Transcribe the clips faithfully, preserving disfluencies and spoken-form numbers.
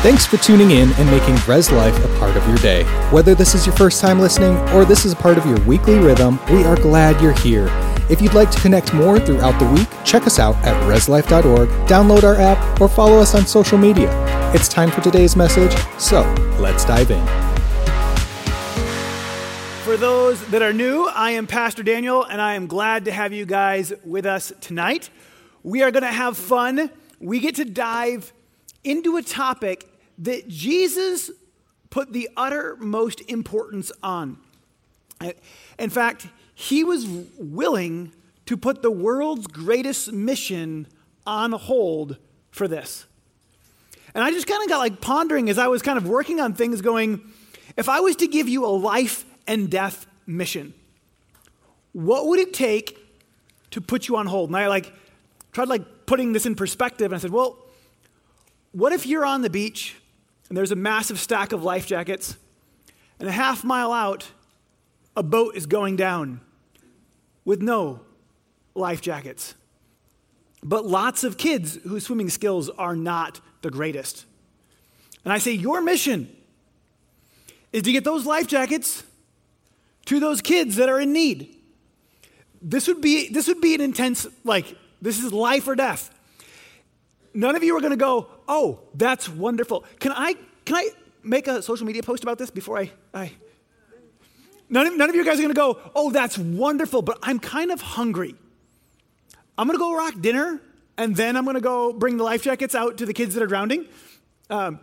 Thanks for tuning in and making Res Life a part of your day. Whether this is your first time listening or this is a part of your weekly rhythm, we are glad you're here. If you'd like to connect more throughout the week, check us out at res life dot org, download our app, or follow us on social media. It's time for today's message, so let's dive in. For those that are new, I am Pastor Daniel, and I am glad to have you guys with us tonight. We are going to have fun. We get to dive into a topic that Jesus put the uttermost importance on. In fact, he was willing to put the world's greatest mission on hold for this. And I just kind of got like pondering as I was kind of working on things going, if I was to give you a life and death mission, what would it take to put you on hold? And I like tried like putting this in perspective, and I said, well, what if you're on the beach and there's a massive stack of life jackets, and a half mile out, a boat is going down with no life jackets, but lots of kids whose swimming skills are not the greatest. And I say, your mission is to get those life jackets to those kids that are in need. This would be this would be an intense, like, this is life or death. None of you are going to go, oh, that's wonderful. Can I can I make a social media post about this before I? I... None of, none of you guys are going to go, oh, that's wonderful, but I'm kind of hungry. I'm going to go rock dinner, and then I'm going to go bring the life jackets out to the kids that are drowning. Um,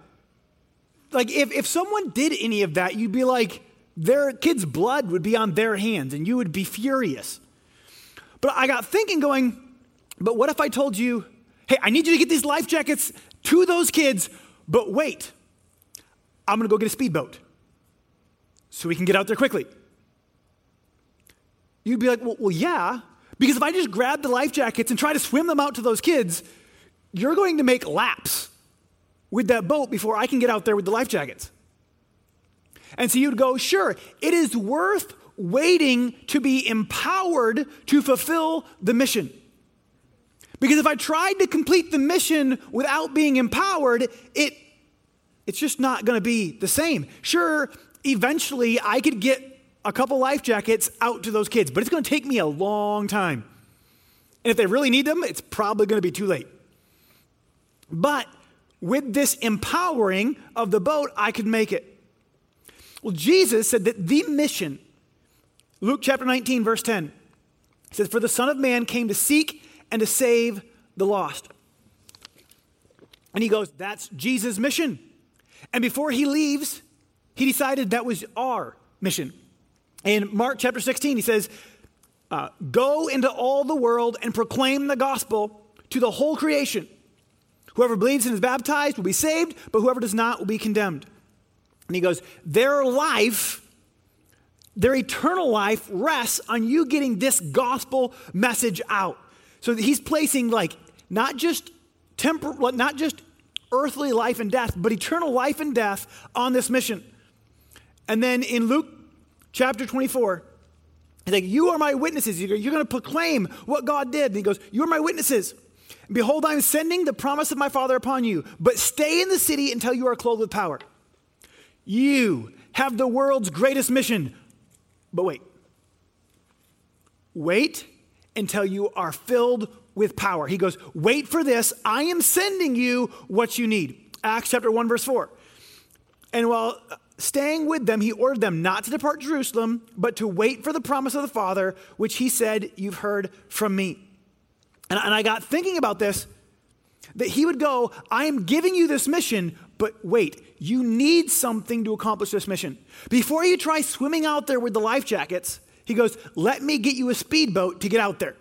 like, if if someone did any of that, you'd be like, their kids' blood would be on their hands, and you would be furious. But I got thinking going, but what if I told you, hey, I need you to get these life jackets to those kids, but wait, I'm going to go get a speedboat so we can get out there quickly. You'd be like, well, well, yeah, because if I just grab the life jackets and try to swim them out to those kids, you're going to make laps with that boat before I can get out there with the life jackets. And so you'd go, sure, it is worth waiting to be empowered to fulfill the mission. Because if I tried to complete the mission without being empowered, it it's just not going to be the same. Sure, eventually I could get a couple life jackets out to those kids, but it's going to take me a long time. And if they really need them, it's probably going to be too late. But with this empowering of the boat, I could make it. Well, Jesus said that the mission, Luke chapter nineteen, verse ten, says, for the Son of Man came to seek and to save the lost. And he goes, that's Jesus' mission. And before he leaves, he decided that was our mission. In Mark chapter sixteen, he says, uh, go into all the world and proclaim the gospel to the whole creation. Whoever believes and is baptized will be saved, but whoever does not will be condemned. And he goes, their life, their eternal life rests on you getting this gospel message out. So he's placing like not just temporal, not just earthly life and death, but eternal life and death on this mission. And then in Luke chapter twenty-four, he's like, you are my witnesses. You're going to proclaim what God did. And he goes, you are my witnesses. Behold, I am sending the promise of my Father upon you, but stay in the city until you are clothed with power. You have the world's greatest mission, but wait. Wait until you are filled with power. He goes, wait for this. I am sending you what you need. Acts chapter one, verse four. And while staying with them, he ordered them not to depart Jerusalem, but to wait for the promise of the Father, which he said, you've heard from me. And I got thinking about this, that he would go, I am giving you this mission, but wait, you need something to accomplish this mission. Before you try swimming out there with the life jackets, he goes, let me get you a speedboat to get out there.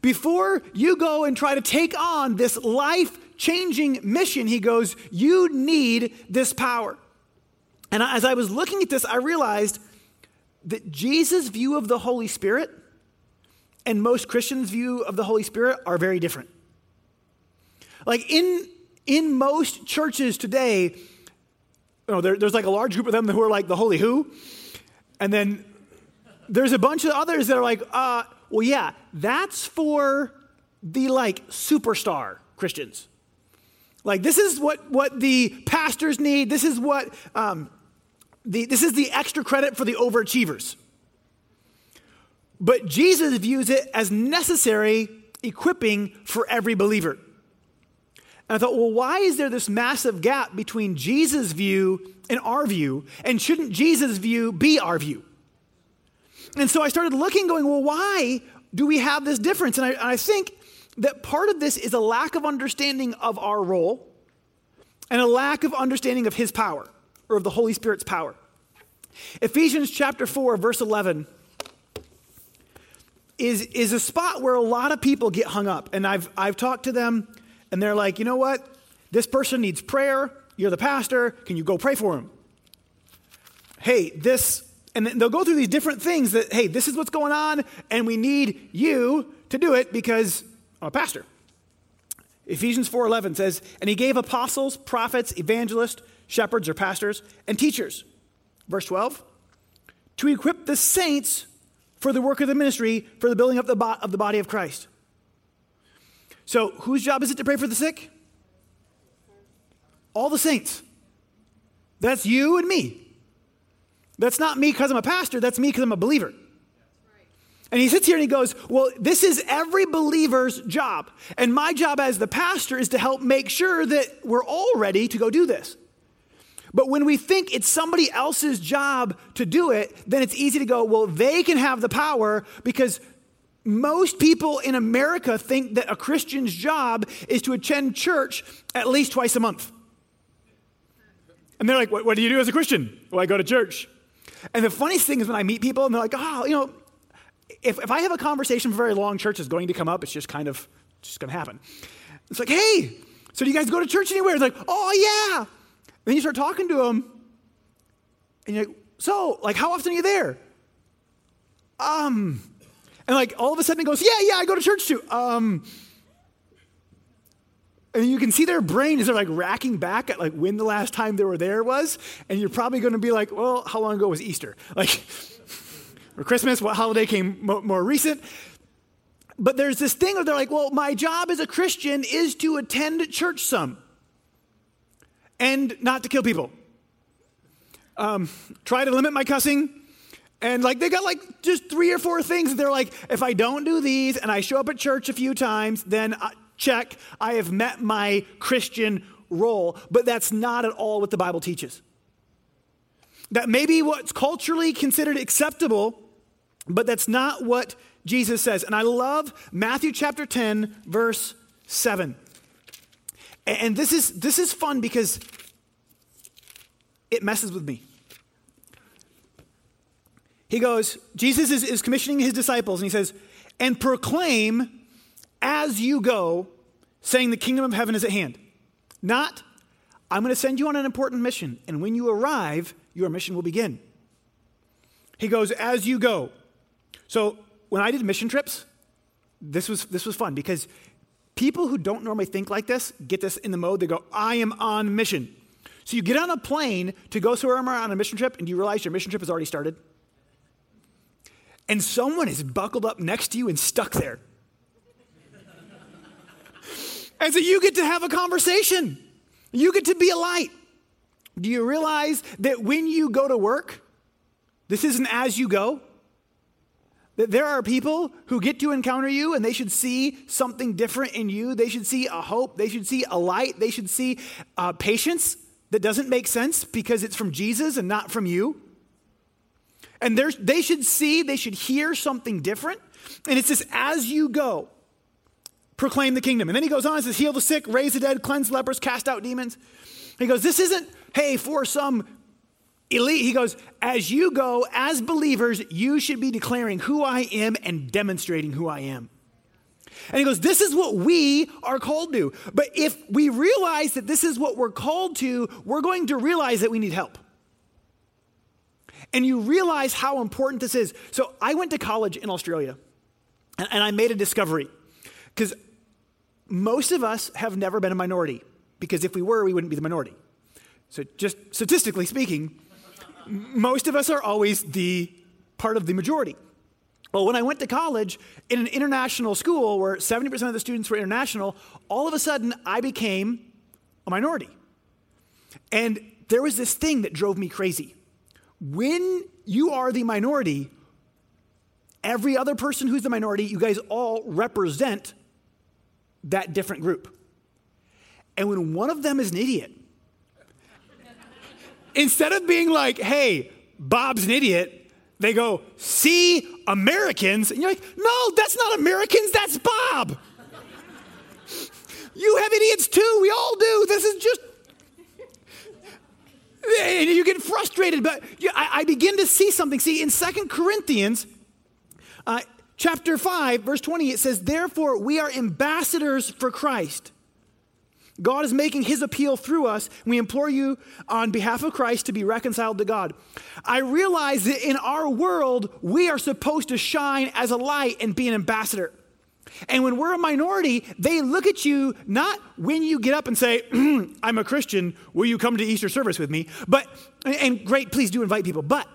Before you go and try to take on this life-changing mission, he goes, you need this power. And as I was looking at this, I realized that Jesus' view of the Holy Spirit and most Christians' view of the Holy Spirit are very different. Like in... In most churches today, you know, there, there's like a large group of them who are like the holy who, and then there's a bunch of others that are like, uh, well, yeah, that's for the like superstar Christians. Like, this is what, what the pastors need. This is what um, the this is the extra credit for the overachievers. But Jesus views it as necessary equipping for every believer. And I thought, well, why is there this massive gap between Jesus' view and our view? And shouldn't Jesus' view be our view? And so I started looking, going, well, why do we have this difference? And I, and I think that part of this is a lack of understanding of our role and a lack of understanding of his power, or of the Holy Spirit's power. Ephesians chapter four, verse eleven is, is a spot where a lot of people get hung up. And I've, I've talked to them, and they're like, you know what? This person needs prayer. You're the pastor. Can you go pray for him? Hey, this... And they'll go through these different things that, hey, this is what's going on, and we need you to do it because I'm a pastor. Ephesians four eleven says, and he gave apostles, prophets, evangelists, shepherds or pastors, and teachers. Verse twelve, to equip the saints for the work of the ministry, for the building up the bo- of the body of Christ. So whose job is it to pray for the sick? All the saints. That's you and me. That's not me because I'm a pastor. That's me because I'm a believer. Right. And he sits here and he goes, well, this is every believer's job. And my job as the pastor is to help make sure that we're all ready to go do this. But when we think it's somebody else's job to do it, then it's easy to go, well, they can have the power, because most people in America think that a Christian's job is to attend church at least twice a month. And they're like, what, what do you do as a Christian? Well, I go to church. And the funniest thing is when I meet people and they're like, oh, you know, if, if I have a conversation for very long, church is going to come up. It's just kind of, it's just going to happen. It's like, hey, so do you guys go to church anywhere? It's like, oh, yeah. And then you start talking to them and you're like, so, like, how often are you there? Um, and like all of a sudden it goes, yeah, yeah, I go to church too. Um, and you can see their brain is like racking back at like when the last time they were there was. And you're probably going to be like, well, how long ago was Easter? Like, or Christmas, what holiday came more recent? But there's this thing where they're like, well, my job as a Christian is to attend church some and not to kill people. Um, try to limit my cussing. And like, they got like just three or four things that they're like, if I don't do these and I show up at church a few times, then I, check, I have met my Christian role. But that's not at all what the Bible teaches. That may be what's culturally considered acceptable, but that's not what Jesus says. And I love Matthew chapter ten, verse seven. And this is this is fun because it messes with me. He goes, Jesus is, is commissioning his disciples, and he says, and proclaim as you go, saying the kingdom of heaven is at hand. Not, I'm going to send you on an important mission, and when you arrive, your mission will begin. He goes, as you go. So when I did mission trips, this was this was fun, because people who don't normally think like this get this in the mode. They go, I am on mission. So you get on a plane to go somewhere on a mission trip, and you realize your mission trip has already started. And someone is buckled up next to you and stuck there. And so you get to have a conversation. You get to be a light. Do you realize that when you go to work, this isn't as you go? That there are people who get to encounter you and they should see something different in you. They should see a hope. They should see a light. They should see uh, patience that doesn't make sense because it's from Jesus and not from you. And they should see, they should hear something different. And it's just as you go. Proclaim the kingdom. And then he goes on and says, heal the sick, raise the dead, cleanse lepers, cast out demons. He goes, this isn't, hey, for some elite. He goes, as you go, as believers, you should be declaring who I am and demonstrating who I am. And he goes, this is what we are called to. But if we realize that this is what we're called to, we're going to realize that we need help. And you realize how important this is. So I went to college in Australia, and, and I made a discovery. Because most of us have never been a minority, because if we were, we wouldn't be the minority. So just statistically speaking, most of us are always the part of the majority. Well, when I went to college in an international school where seventy percent of the students were international, all of a sudden I became a minority. And there was this thing that drove me crazy. When you are the minority, every other person who's the minority, you guys all represent that different group. And when one of them is an idiot, instead of being like, hey, Bob's an idiot, they go, see, Americans. And you're like, no, that's not Americans, that's Bob. You have idiots too, we all do. This is just, and you get frustrated. But I begin to see something. See, in Second Corinthians uh, chapter five, verse twenty, it says, therefore, we are ambassadors for Christ. God is making his appeal through us. We implore you on behalf of Christ to be reconciled to God. I realize that in our world, we are supposed to shine as a light and be an ambassador. And when we're a minority, they look at you, not when you get up and say, I'm a Christian, will you come to Easter service with me? But, and great, please do invite people. But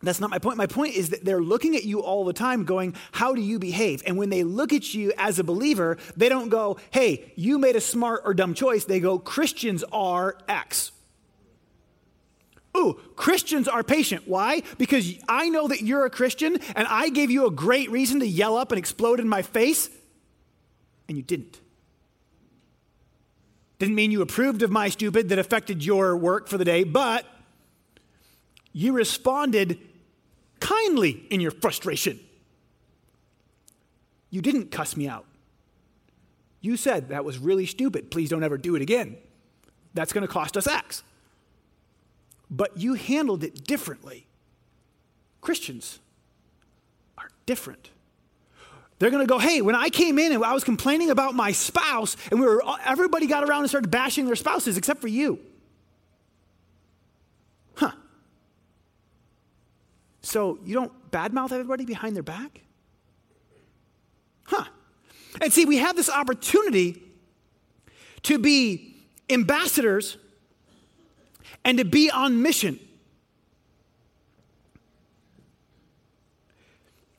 that's not my point. My point is that they're looking at you all the time going, how do you behave? And when they look at you as a believer, they don't go, hey, you made a smart or dumb choice. They go, Christians are X. Ooh, Christians are patient. Why? Because I know that you're a Christian and I gave you a great reason to yell up and explode in my face and you didn't. Didn't mean you approved of my stupid that affected your work for the day, but you responded kindly in your frustration. You didn't cuss me out. You said, that was really stupid. Please don't ever do it again. That's going to cost us X. But you handled it differently. Christians are different. They're going to go, hey, when I came in and I was complaining about my spouse and we were everybody got around and started bashing their spouses except for you. Huh. So you don't badmouth everybody behind their back? Huh. And see, we have this opportunity to be ambassadors and to be on mission.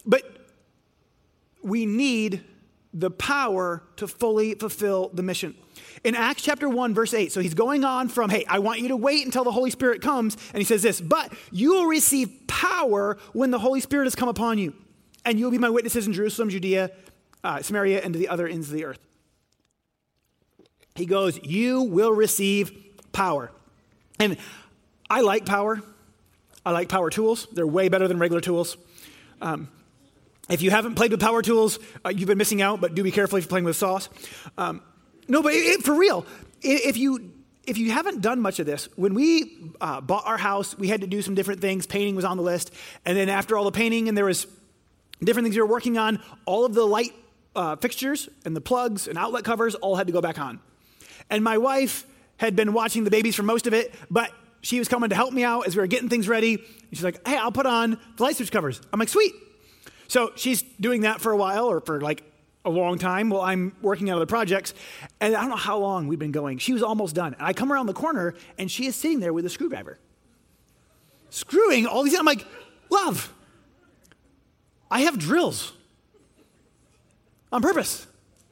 But we need the power to fully fulfill the mission. In Acts chapter one, verse eight, so he's going on from, hey, I want you to wait until the Holy Spirit comes. And he says this, but you will receive power when the Holy Spirit has come upon you. And you'll be my witnesses in Jerusalem, Judea, uh, Samaria, and to the other ends of the earth. He goes, you will receive power. And I like power. I like power tools. They're way better than regular tools. Um, if you haven't played with power tools, uh, you've been missing out, but do be careful if you're playing with sauce. Um, no, but it, it, for real, if you if you haven't done much of this, when we uh, bought our house, we had to do some different things. Painting was on the list. And then after all the painting and there was different things we were working on, all of the light uh, fixtures and the plugs and outlet covers all had to go back on. And my wife had been watching the babies for most of it, but she was coming to help me out as we were getting things ready. And she's like, hey, I'll put on the light switch covers. I'm like, sweet. So she's doing that for a while or for like a long time while I'm working on other projects. And I don't know how long we've been going. She was almost done. And I come around the corner and she is sitting there with a screwdriver, screwing all these things. I'm like, love, I have drills on purpose.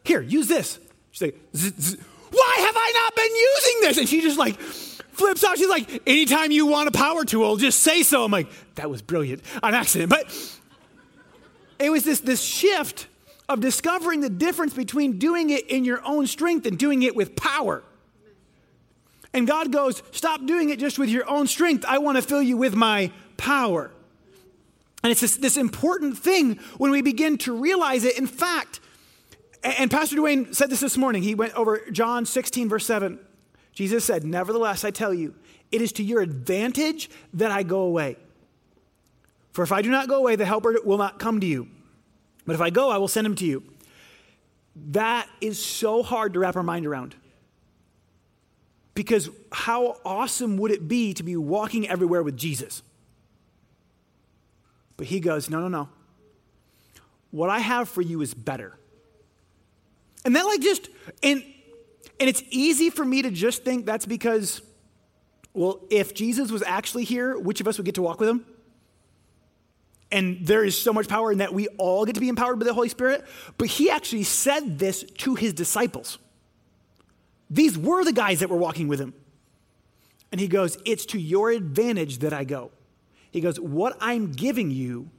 Here, use this. She's like, z- z- why have I not been using this? And she just like flips out. She's like, anytime you want a power tool, just say so. I'm like, that was brilliant on accident. But it was this, this shift of discovering the difference between doing it in your own strength and doing it with power. And God goes, stop doing it just with your own strength. I want to fill you with my power. And it's this, this important thing when we begin to realize it. In fact, and Pastor Duane said this this morning. He went over John sixteen, verse seven. Jesus said, nevertheless, I tell you, it is to your advantage that I go away. For if I do not go away, the helper will not come to you. But if I go, I will send him to you. That is so hard to wrap our mind around. Because how awesome would it be to be walking everywhere with Jesus? But he goes, no, no, no. What I have for you is better. And that like just, and and it's easy for me to just think that's because, well, if Jesus was actually here, which of us would get to walk with him? And there is so much power in that we all get to be empowered by the Holy Spirit. But he actually said this to his disciples. These were the guys that were walking with him. And he goes, it's to your advantage that I go. He goes, what I'm giving you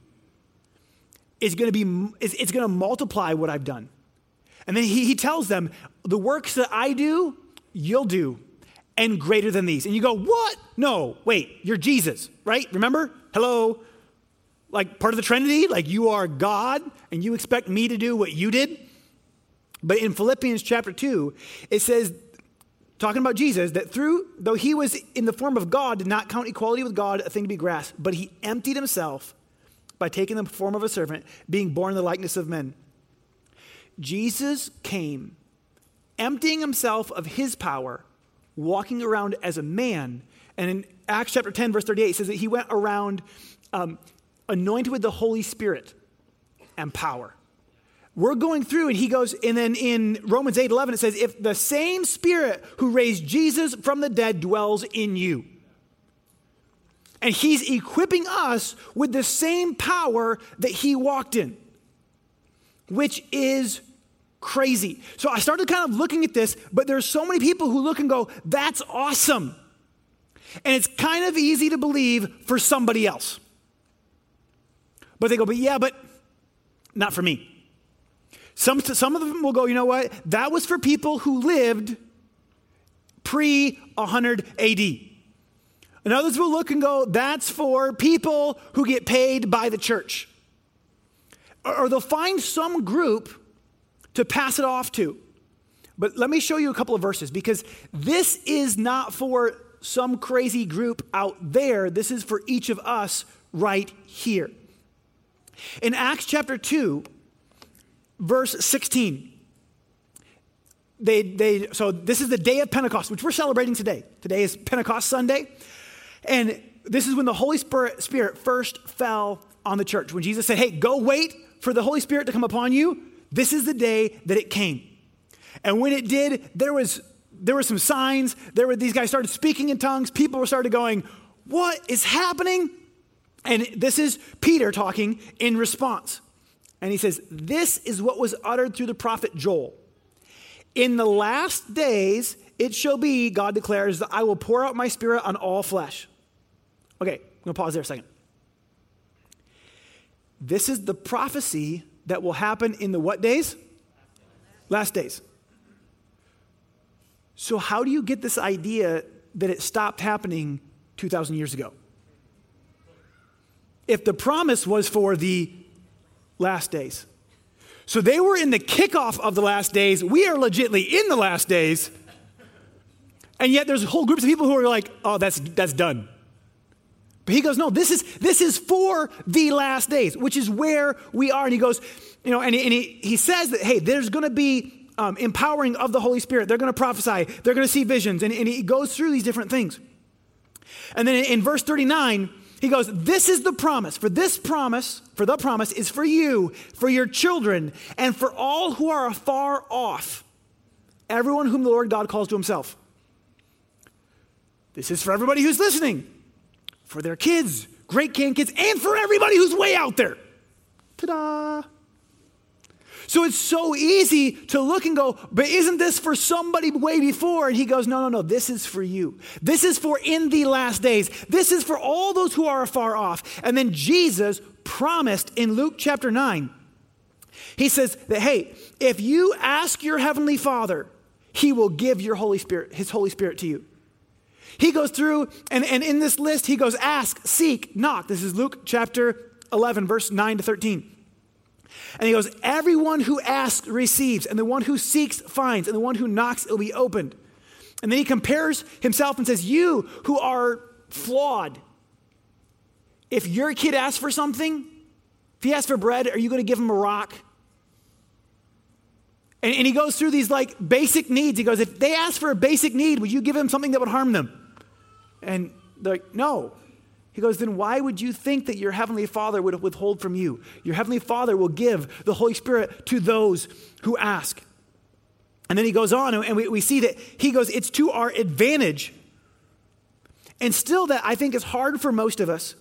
is going to be, is, it's going to multiply what I've done. And then he, he tells them, the works that I do, you'll do, and greater than these. And you go, what? No, wait, you're Jesus, right? Remember? Hello? Like part of the Trinity? Like you are God, and you expect me to do what you did? But in Philippians chapter two, it says, talking about Jesus, that through, though he was in the form of God, did not count equality with God a thing to be grasped, but he emptied himself by taking the form of a servant, being born in the likeness of men. Jesus came, emptying himself of his power, walking around as a man. And in Acts chapter ten, verse thirty-eight, it says that he went around um, anointed with the Holy Spirit and power. We're going through, and he goes, and then in Romans eight, eleven, it says, if the same Spirit who raised Jesus from the dead dwells in you. And he's equipping us with the same power that he walked in, which is crazy. So I started kind of looking at this, but there's so many people who look and go, that's awesome. And it's kind of easy to believe for somebody else. But they go, but yeah, but not for me. Some, some of them will go, you know what? That was for people who lived pre one hundred A D. And others will look and go, that's for people who get paid by the church. Or, or they'll find some group to pass it off to. But let me show you a couple of verses, because this is not for some crazy group out there. This is for each of us right here. In Acts chapter two, verse sixteen, they, they, so this is the day of Pentecost, which we're celebrating today. Today is Pentecost Sunday. And this is when the Holy Spirit first fell on the church. When Jesus said, hey, go wait for the Holy Spirit to come upon you. This is the day that it came. And when it did, there was, there were some signs. There were, these guys started speaking in tongues. People were started going, what is happening? And this is Peter talking in response. And he says, this is what was uttered through the prophet Joel. In the last days, it shall be, God declares, that I will pour out my spirit on all flesh. Okay, I'm going to pause there a second. This is the prophecy that will happen in the what days? Last days. So how do you get this idea that it stopped happening two thousand years ago? If the promise was for the last days. So they were in the kickoff of the last days. We are legitimately in the last days. And yet there's whole groups of people who are like, oh, that's that's done. But he goes, no, this is this is for the last days, which is where we are. And he goes, you know, and, and he, he says that, hey, there's going to be um, empowering of the Holy Spirit. They're going to prophesy. They're going to see visions. And, and he goes through these different things. And then in, in verse thirty-nine, he goes, this is the promise. For this promise, for the promise is for you, for your children, and for all who are afar off, everyone whom the Lord God calls to himself. This is for everybody who's listening, for their kids, great grandkids, and for everybody who's way out there. Ta-da! So it's so easy to look and go, but isn't this for somebody way before? And he goes, no, no, no, this is for you. This is for in the last days. This is for all those who are afar off. And then Jesus promised in Luke chapter nine, he says that, hey, if you ask your heavenly Father, he will give your Holy Spirit, his Holy Spirit to you. He goes through, and, and in this list, he goes, ask, seek, knock. This is Luke chapter eleven, verse nine to thirteen. And he goes, everyone who asks receives, and the one who seeks finds, and the one who knocks it'll be opened. And then he compares himself and says, you who are flawed, if your kid asks for something, if he asks for bread, are you going to give him a rock? And, and he goes through these like basic needs. He goes, if they ask for a basic need, would you give them something that would harm them? And they're like, no. He goes, then why would you think that your heavenly Father would withhold from you? Your heavenly Father will give the Holy Spirit to those who ask. And then he goes on, and we, we see that he goes, it's to our advantage. And still that I think is hard for most of us,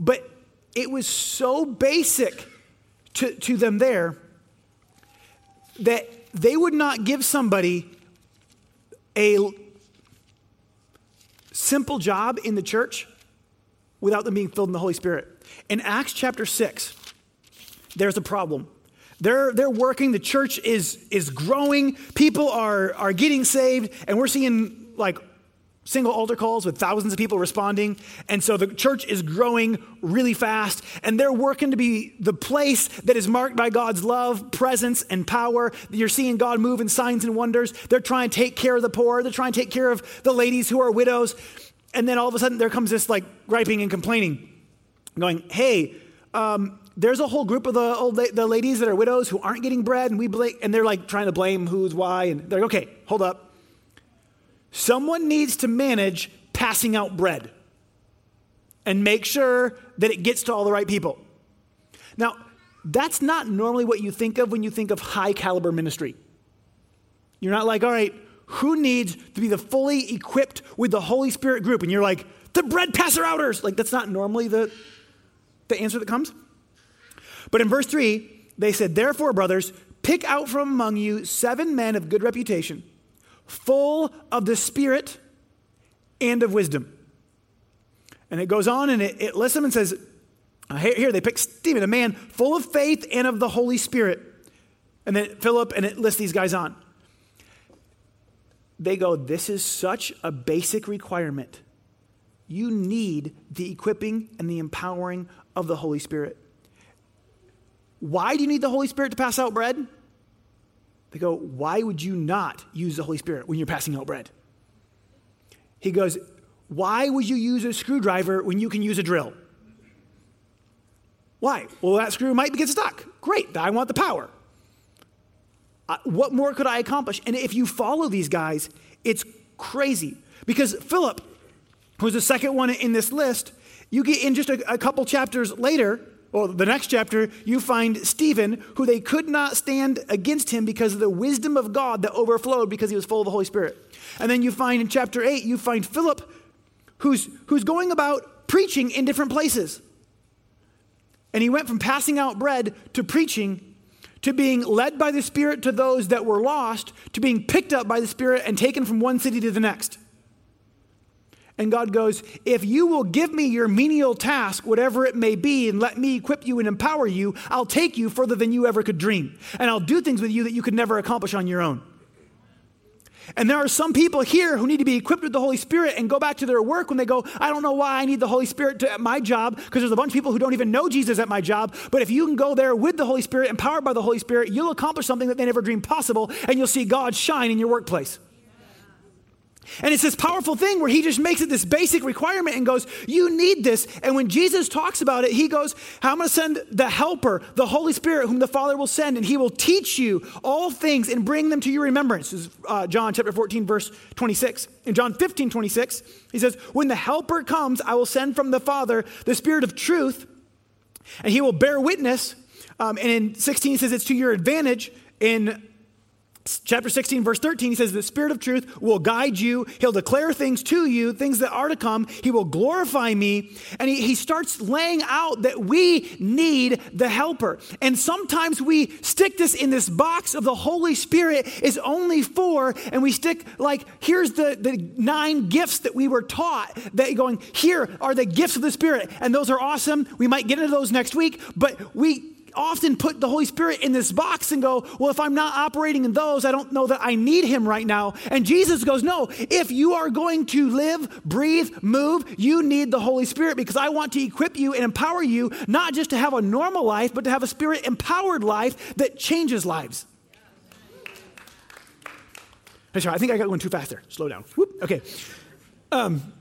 but it was so basic to, to them there that they would not give somebody a simple job in the church without them being filled in the Holy Spirit. In Acts chapter six, there's a problem. They're, they're working, the church is is growing, people are, are getting saved, and we're seeing like single altar calls with thousands of people responding. And so the church is growing really fast, and they're working to be the place that is marked by God's love, presence, and power. You're seeing God move in signs and wonders. They're trying to take care of the poor. They're trying to take care of the ladies who are widows. And then all of a sudden there comes this like griping and complaining, going, hey, um, there's a whole group of the old la- the ladies that are widows who aren't getting bread, and we blame, and they're like trying to blame who's why. And they're like, okay, hold up. Someone needs to manage passing out bread and make sure that it gets to all the right people. Now, that's not normally what you think of when you think of high caliber ministry. You're not like, all right, who needs to be the fully equipped with the Holy Spirit group? And you're like, the bread passer outers. Like, that's not normally the, the answer that comes. But in verse three, they said, therefore, brothers, pick out from among you seven men of good reputation, full of the Spirit and of wisdom. And it goes on and it, it lists them and says, here, here they pick Stephen, a man full of faith and of the Holy Spirit. And then Philip, and it lists these guys on. They go, this is such a basic requirement. You need the equipping and the empowering of the Holy Spirit. Why do you need the Holy Spirit to pass out bread? They go, why would you not use the Holy Spirit when you're passing out bread? He goes, why would you use a screwdriver when you can use a drill? Why? Well, that screw might get stuck. Great, I want the power. Uh, what more could I accomplish? And if you follow these guys, it's crazy. Because Philip, who's the second one in this list, you get in just a, a couple chapters later, well, the next chapter, you find Stephen, who they could not stand against him because of the wisdom of God that overflowed because he was full of the Holy Spirit. And then you find in chapter eight, you find Philip, who's, who's going about preaching in different places. And he went from passing out bread to preaching, to being led by the Spirit to those that were lost, to being picked up by the Spirit and taken from one city to the next. And God goes, if you will give me your menial task, whatever it may be, and let me equip you and empower you, I'll take you further than you ever could dream. And I'll do things with you that you could never accomplish on your own. And there are some people here who need to be equipped with the Holy Spirit and go back to their work when they go, I don't know why I need the Holy Spirit to, at my job, because there's a bunch of people who don't even know Jesus at my job. But if you can go there with the Holy Spirit, empowered by the Holy Spirit, you'll accomplish something that they never dreamed possible, and you'll see God shine in your workplace. And it's this powerful thing where he just makes it this basic requirement and goes, you need this. And when Jesus talks about it, he goes, I'm going to send the helper, the Holy Spirit, whom the Father will send, and he will teach you all things and bring them to your remembrance. This is uh, John chapter fourteen, verse twenty-six. In John fifteen, twenty-six, he says, when the helper comes, I will send from the Father the Spirit of truth, and he will bear witness. Um, and in sixteen, he says, it's to your advantage. In chapter sixteen, verse thirteen, he says, the Spirit of truth will guide you. He'll declare things to you, things that are to come. He will glorify me. And he, he starts laying out that we need the helper. And sometimes we stick this in this box of the Holy Spirit is only for, and we stick like, here's the, the nine gifts that we were taught, that going, here are the gifts of the Spirit. And those are awesome. We might get into those next week, but we often put the Holy Spirit in this box and go, well, if I'm not operating in those, I don't know that I need him right now. And Jesus goes, no, if you are going to live, breathe, move, you need the Holy Spirit, because I want to equip you and empower you, not just to have a normal life, but to have a Spirit-empowered life that changes lives. I'm sorry, I think I got going too fast there. Slow down. Whoop. Okay. Um,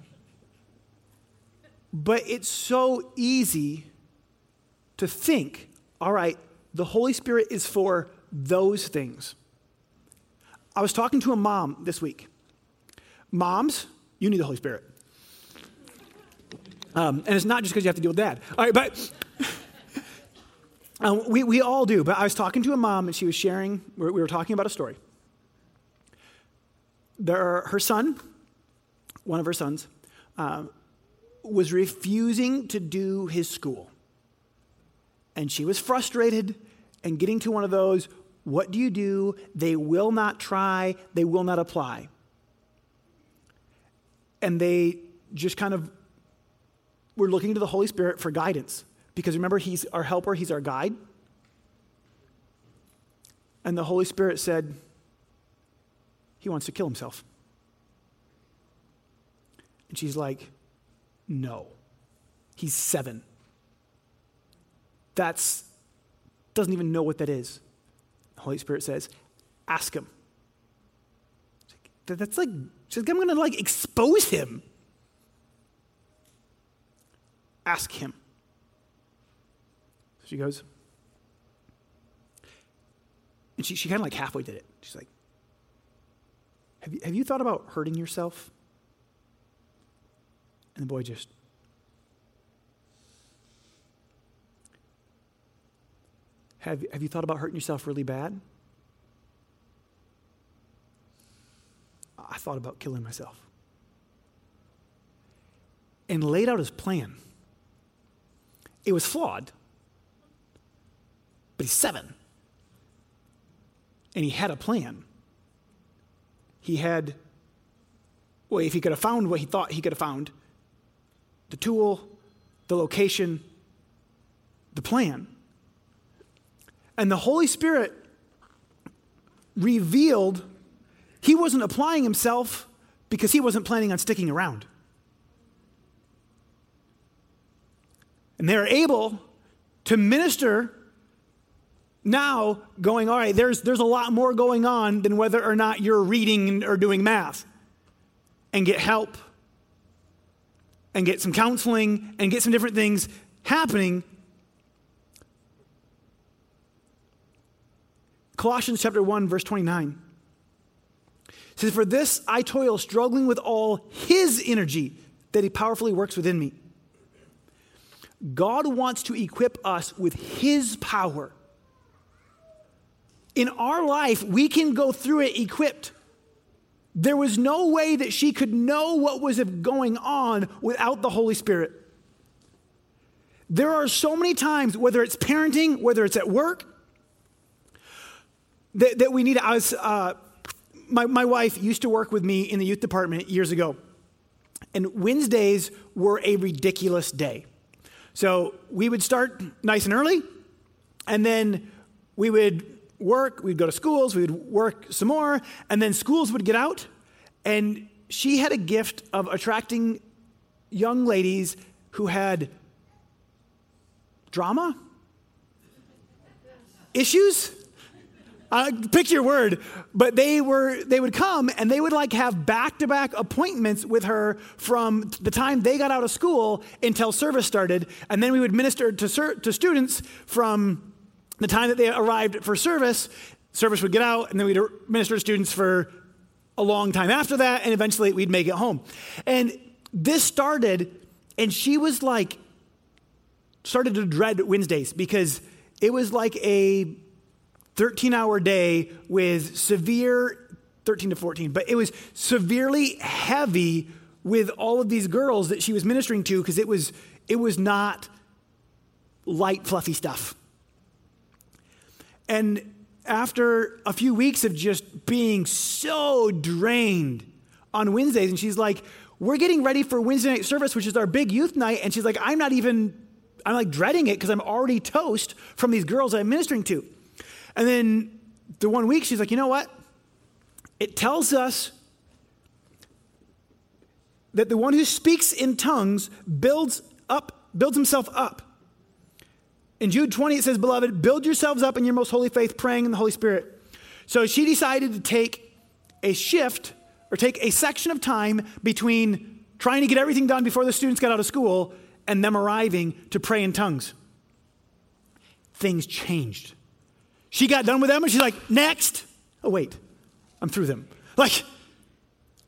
but it's so easy to think, all right, the Holy Spirit is for those things. I was talking to a mom this week. Moms, you need the Holy Spirit. Um, and it's not just because you have to deal with dad. All right, but um, we, we all do. But I was talking to a mom, and she was sharing, we were talking about a story. There, are, her son, one of her sons, uh, was refusing to do his school. And she was frustrated and getting to one of those, what do you do? They will not try. They will not apply. and they just kind of were looking to the Holy Spirit for guidance. Because remember, he's our helper, he's our guide. And the Holy Spirit said, he wants to kill himself. And she's like, no, he's seven. That's, doesn't even know what that is. The Holy Spirit says, ask him. That's like, she's like, I'm going to like expose him. Ask him. She goes, and she, she kind of like halfway did it. She's like, have you, have you thought about hurting yourself? And the boy just, have, have you thought about hurting yourself really bad? I thought about killing myself. And laid out his plan. It was flawed. But he's seven. And he had a plan. He had, well, if he could have found what he thought he could have found, the tool, the location, the plan. And the Holy Spirit revealed he wasn't applying himself because he wasn't planning on sticking around. And they were able to minister. Now going, all right, there's there's a lot more going on than whether or not you're reading or doing math, and get help and get some counseling and get some different things happening. Colossians chapter one, verse twenty-nine says, for this I toil, struggling with all his energy that he powerfully works within me. God wants to equip us with his power. In our life, we can go through it equipped. There was no way that she could know what was going on without the Holy Spirit. There are so many times, whether it's parenting, whether it's at work, that, that we need. I was, uh, my, my wife used to work with me in the youth department years ago, and Wednesdays were a ridiculous day. So we would start nice and early, and then we would work, we'd go to schools, we'd work some more, and then schools would get out, and she had a gift of attracting young ladies who had drama, issues, uh, pick your word, but they were, they would come, and they would like have back-to-back appointments with her from the time they got out of school until service started, and then we would minister to ser- to students from the time that they arrived for service. Service would get out, and then we'd minister to students for a long time after that, and eventually we'd make it home. And this started, and she was like, started to dread Wednesdays because it was like a thirteen-hour day with severe, thirteen to fourteen, but it was severely heavy with all of these girls that she was ministering to because it was it was not light, fluffy stuff. And after a few weeks of just being so drained on Wednesdays, and she's like, we're getting ready for Wednesday night service, which is our big youth night. And she's like, I'm not even, I'm like dreading it because I'm already toast from these girls that I'm ministering to. And then the one week she's like, you know what? It tells us that the one who speaks in tongues builds up, builds himself up. In Jude twenty, it says, beloved, build yourselves up in your most holy faith, praying in the Holy Spirit. So she decided to take a shift or take a section of time between trying to get everything done before the students got out of school and them arriving to pray in tongues. Things changed. She got done with them and she's like, next. Oh, wait, I'm through them. Like,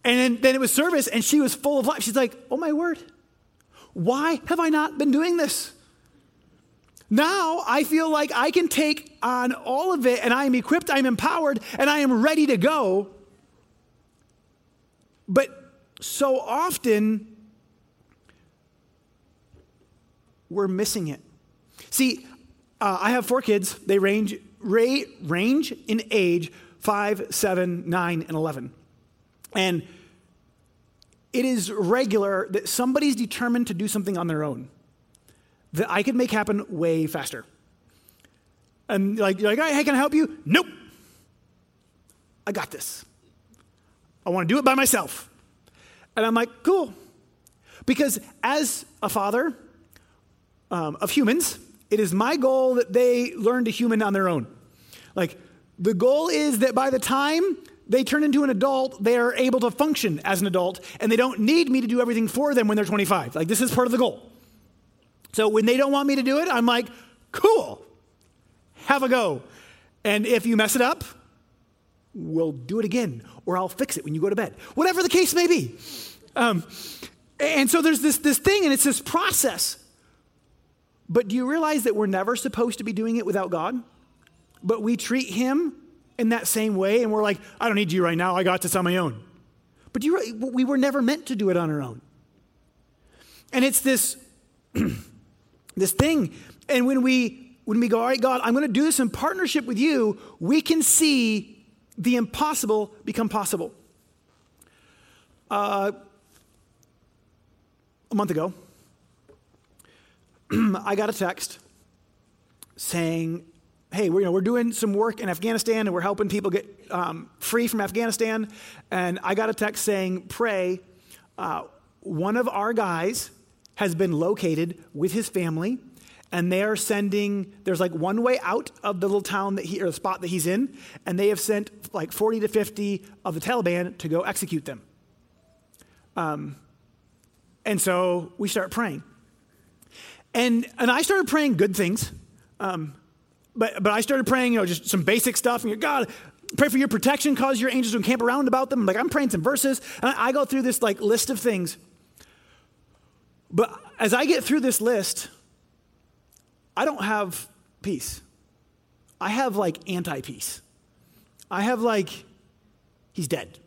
and then, then it was service and she was full of life. She's like, oh my word, why have I not been doing this? Now I feel like I can take on all of it, and I am equipped, I am empowered, and I am ready to go. But so often, we're missing it. See, uh, I have four kids. They range ra- range in age five, seven, nine, and eleven. And it is regular that somebody's determined to do something on their own that I could make happen way faster. And like, you're like, all right, hey, can I help you? Nope. I got this. I want to do it by myself. And I'm like, cool. Because as a father um, of humans, it is my goal that they learn to human on their own. Like, the goal is that by the time they turn into an adult, they are able to function as an adult, and they don't need me to do everything for them when they're twenty-five. Like, this is part of the goal. So when they don't want me to do it, I'm like, cool, have a go. And if you mess it up, we'll do it again, or I'll fix it when you go to bed, whatever the case may be. Um, and so there's this, this thing, and it's this process. But do you realize that we're never supposed to be doing it without God? But we treat him in that same way, and we're like, I don't need you right now. I got this on my own. But do you re- we were never meant to do it on our own. And it's this, this thing. And when we, when we go, all right, God, I'm going to do this in partnership with you, we can see the impossible become possible. Uh, a month ago, I got a text saying, hey, we're, you know, we're doing some work in Afghanistan and we're helping people get um, free from Afghanistan. And I got a text saying, pray, uh, one of our guys has been located with his family and they are sending, there's like one way out of the little town that he, or the spot that he's in. And they have sent like forty to fifty of the Taliban to go execute them. Um, and so we start praying. And and I started praying good things. Um, But but I started praying, you know, just some basic stuff. And God, pray for your protection, cause your angels to encamp around about them. Like, I'm praying some verses. And I, I go through this, like, list of things. But as I get through this list, I don't have peace. I have, like, anti-peace. I have, like, he's dead.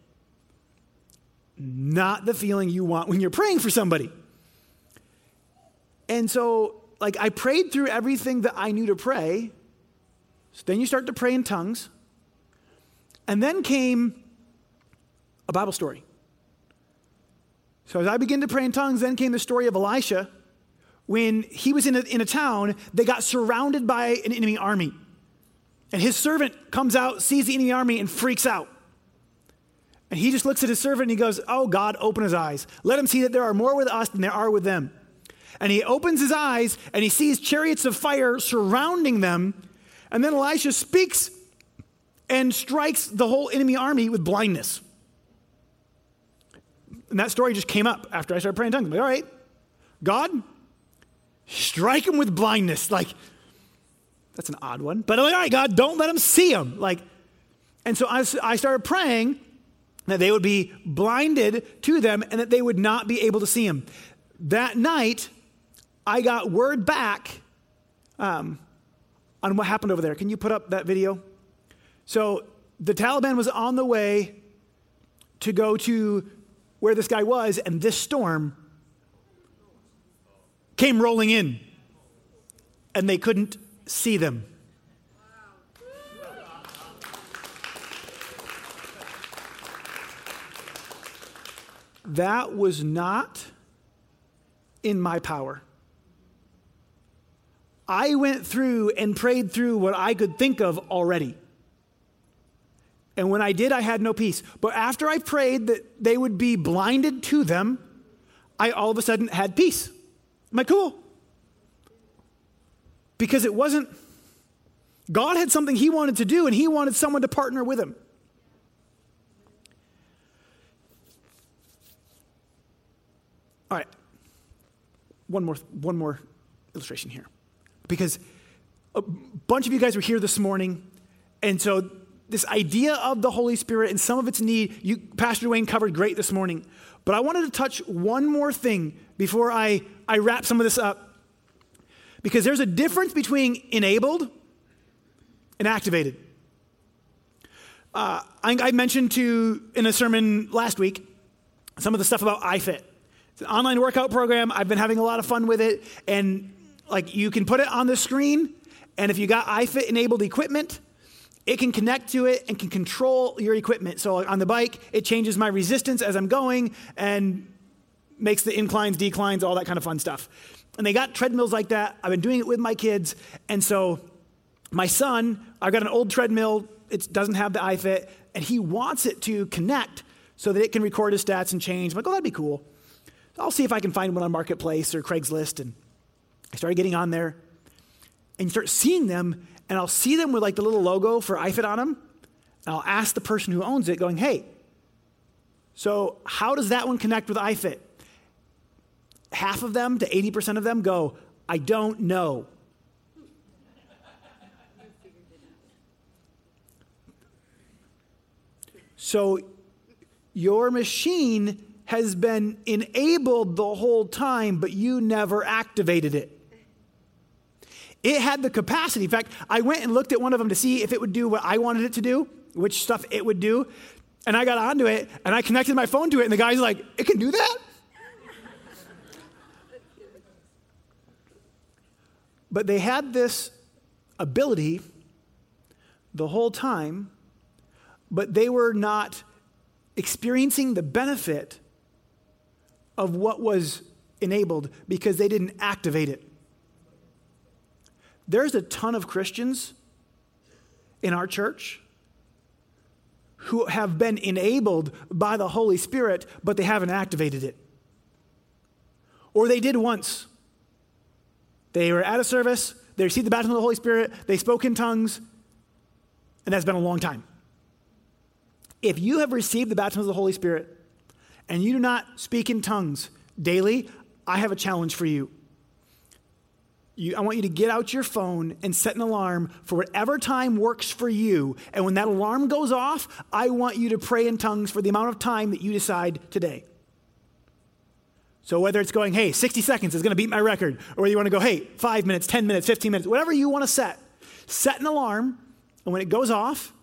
Not the feeling you want when you're praying for somebody. And so, like, I prayed through everything that I knew to pray. So then you start to pray in tongues. And then came a Bible story. So as I began to pray in tongues, then came the story of Elisha. When he was in a, in a town, they got surrounded by an enemy army. And his servant comes out, sees the enemy army, and freaks out. And he just looks at his servant and he goes, oh, God, open his eyes. Let him see that there are more with us than there are with them. And he opens his eyes and he sees chariots of fire surrounding them. And then Elisha speaks and strikes the whole enemy army with blindness. And that story just came up after I started praying in tongues. I'm like, all right, God, strike him with blindness. Like, that's an odd one. But I'm like, all right, God, don't let him see him. Like, and so I, I started praying that they would be blinded to them and that they would not be able to see him. That night, I got word back um on what happened over there. Can you put up that video? So the Taliban was on the way to go to where this guy was, and this storm came rolling in, and they couldn't see them. Wow. That was not in my power. I went through and prayed through what I could think of already. And when I did, I had no peace. But after I prayed that they would be blinded to them, I all of a sudden had peace. Am I cool? Because it wasn't, God had something he wanted to do and he wanted someone to partner with him. All right. One more, one more illustration here. Because a bunch of you guys were here this morning, and so this idea of the Holy Spirit and some of its need, you, Pastor Duane covered great this morning. But I wanted to touch one more thing before I, I wrap some of this up. Because there's a difference between enabled and activated. Uh, I, I mentioned to in a sermon last week some of the stuff about iFit. It's an online workout program. I've been having a lot of fun with it. And like, you can put it on the screen, and if you got iFit enabled equipment, it can connect to it and can control your equipment. So on the bike, it changes my resistance as I'm going, and makes the inclines, declines, all that kind of fun stuff. And they got treadmills like that. I've been doing it with my kids. And so my son, I've got an old treadmill. It doesn't have the iFit. And he wants it to connect so that it can record his stats and change. I'm like, oh, that'd be cool. I'll see if I can find one on Marketplace or Craigslist. And I started getting on there. And you start seeing them. And I'll see them with like the little logo for iFit on them. And I'll ask the person who owns it going, hey, so how does that one connect with iFit? Half of them to eighty percent of them go, I don't know. So your machine has been enabled the whole time, but you never activated it. It had the capacity. In fact, I went and looked at one of them to see if it would do what I wanted it to do, which stuff it would do. And I got onto it, and I connected my phone to it, and the guy's like, it can do that? But they had this ability the whole time, but they were not experiencing the benefit of what was enabled because they didn't activate it. There's a ton of Christians in our church who have been enabled by the Holy Spirit, but they haven't activated it. Or they did once. They were at a service, they received the baptism of the Holy Spirit, they spoke in tongues, and that's been a long time. If you have received the baptism of the Holy Spirit and you do not speak in tongues daily, I have a challenge for you. you. I want you to get out your phone and set an alarm for whatever time works for you. And when that alarm goes off, I want you to pray in tongues for the amount of time that you decide today. So whether it's going, hey, sixty seconds is going to beat my record, or you want to go, hey, five minutes, ten minutes, fifteen minutes, whatever you want to set, set an alarm, and when it goes off,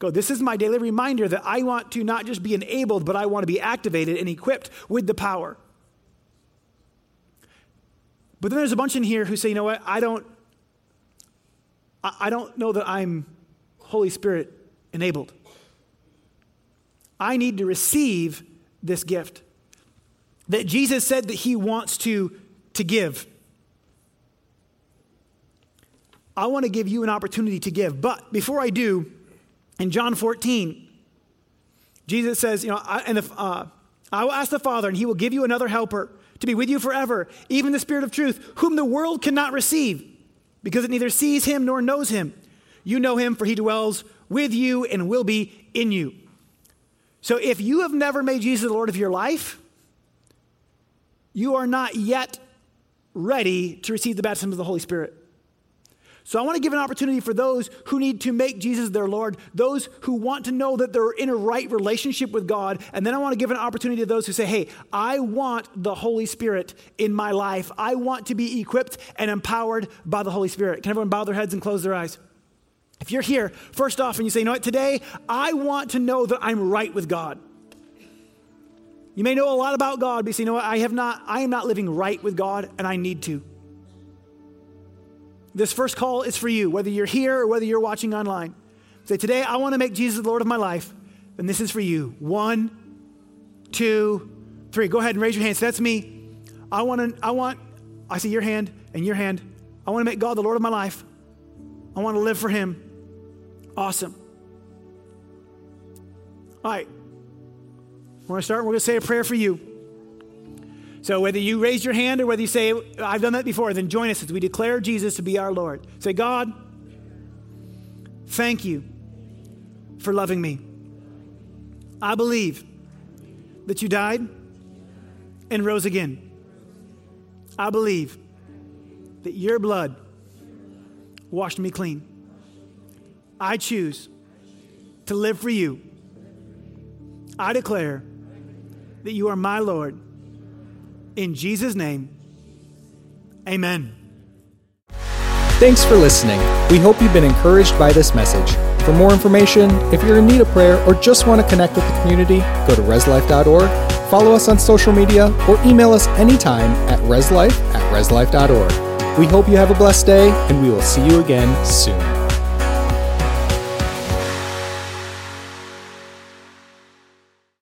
go, this is my daily reminder that I want to not just be enabled, but I want to be activated and equipped with the power. But then there's a bunch in here who say, you know what, I don't, I don't know that I'm Holy Spirit enabled. I need to receive this gift that Jesus said that he wants to, to give. I want to give you an opportunity to give. But before I do, in John fourteen, Jesus says, you know, I, and if, uh, I will ask the Father, and he will give you another helper to be with you forever, even the Spirit of truth, whom the world cannot receive, because it neither sees him nor knows him. You know him, for he dwells with you and will be in you. So if you have never made Jesus the Lord of your life, you are not yet ready to receive the baptism of the Holy Spirit. So I want to give an opportunity for those who need to make Jesus their Lord, those who want to know that they're in a right relationship with God, and then I want to give an opportunity to those who say, hey, I want the Holy Spirit in my life. I want to be equipped and empowered by the Holy Spirit. Can everyone bow their heads and close their eyes? If you're here, first off, and you say, you know what, today I want to know that I'm right with God. You may know a lot about God, but you say, you know what, I have not, I am not living right with God, and I need to. This first call is for you, whether you're here or whether you're watching online. Say, today I want to make Jesus the Lord of my life, and this is for you. One, two, three. Go ahead and raise your hand. So that's me. I want to, I want, I see your hand and your hand. I want to make God the Lord of my life. I want to live for him. Awesome. All right. We're going to start, we're going to say a prayer for you. So whether you raise your hand or whether you say, I've done that before, then join us as we declare Jesus to be our Lord. Say, God, thank you for loving me. I believe that you died and rose again. I believe that your blood washed me clean. I choose to live for you. I declare that you are my Lord. In Jesus' name, amen. Thanks for listening. We hope you've been encouraged by this message. For more information, if you're in need of prayer or just want to connect with the community, go to res life dot org, follow us on social media, or email us anytime at reslife at res life dot org. We hope you have a blessed day, and we will see you again soon.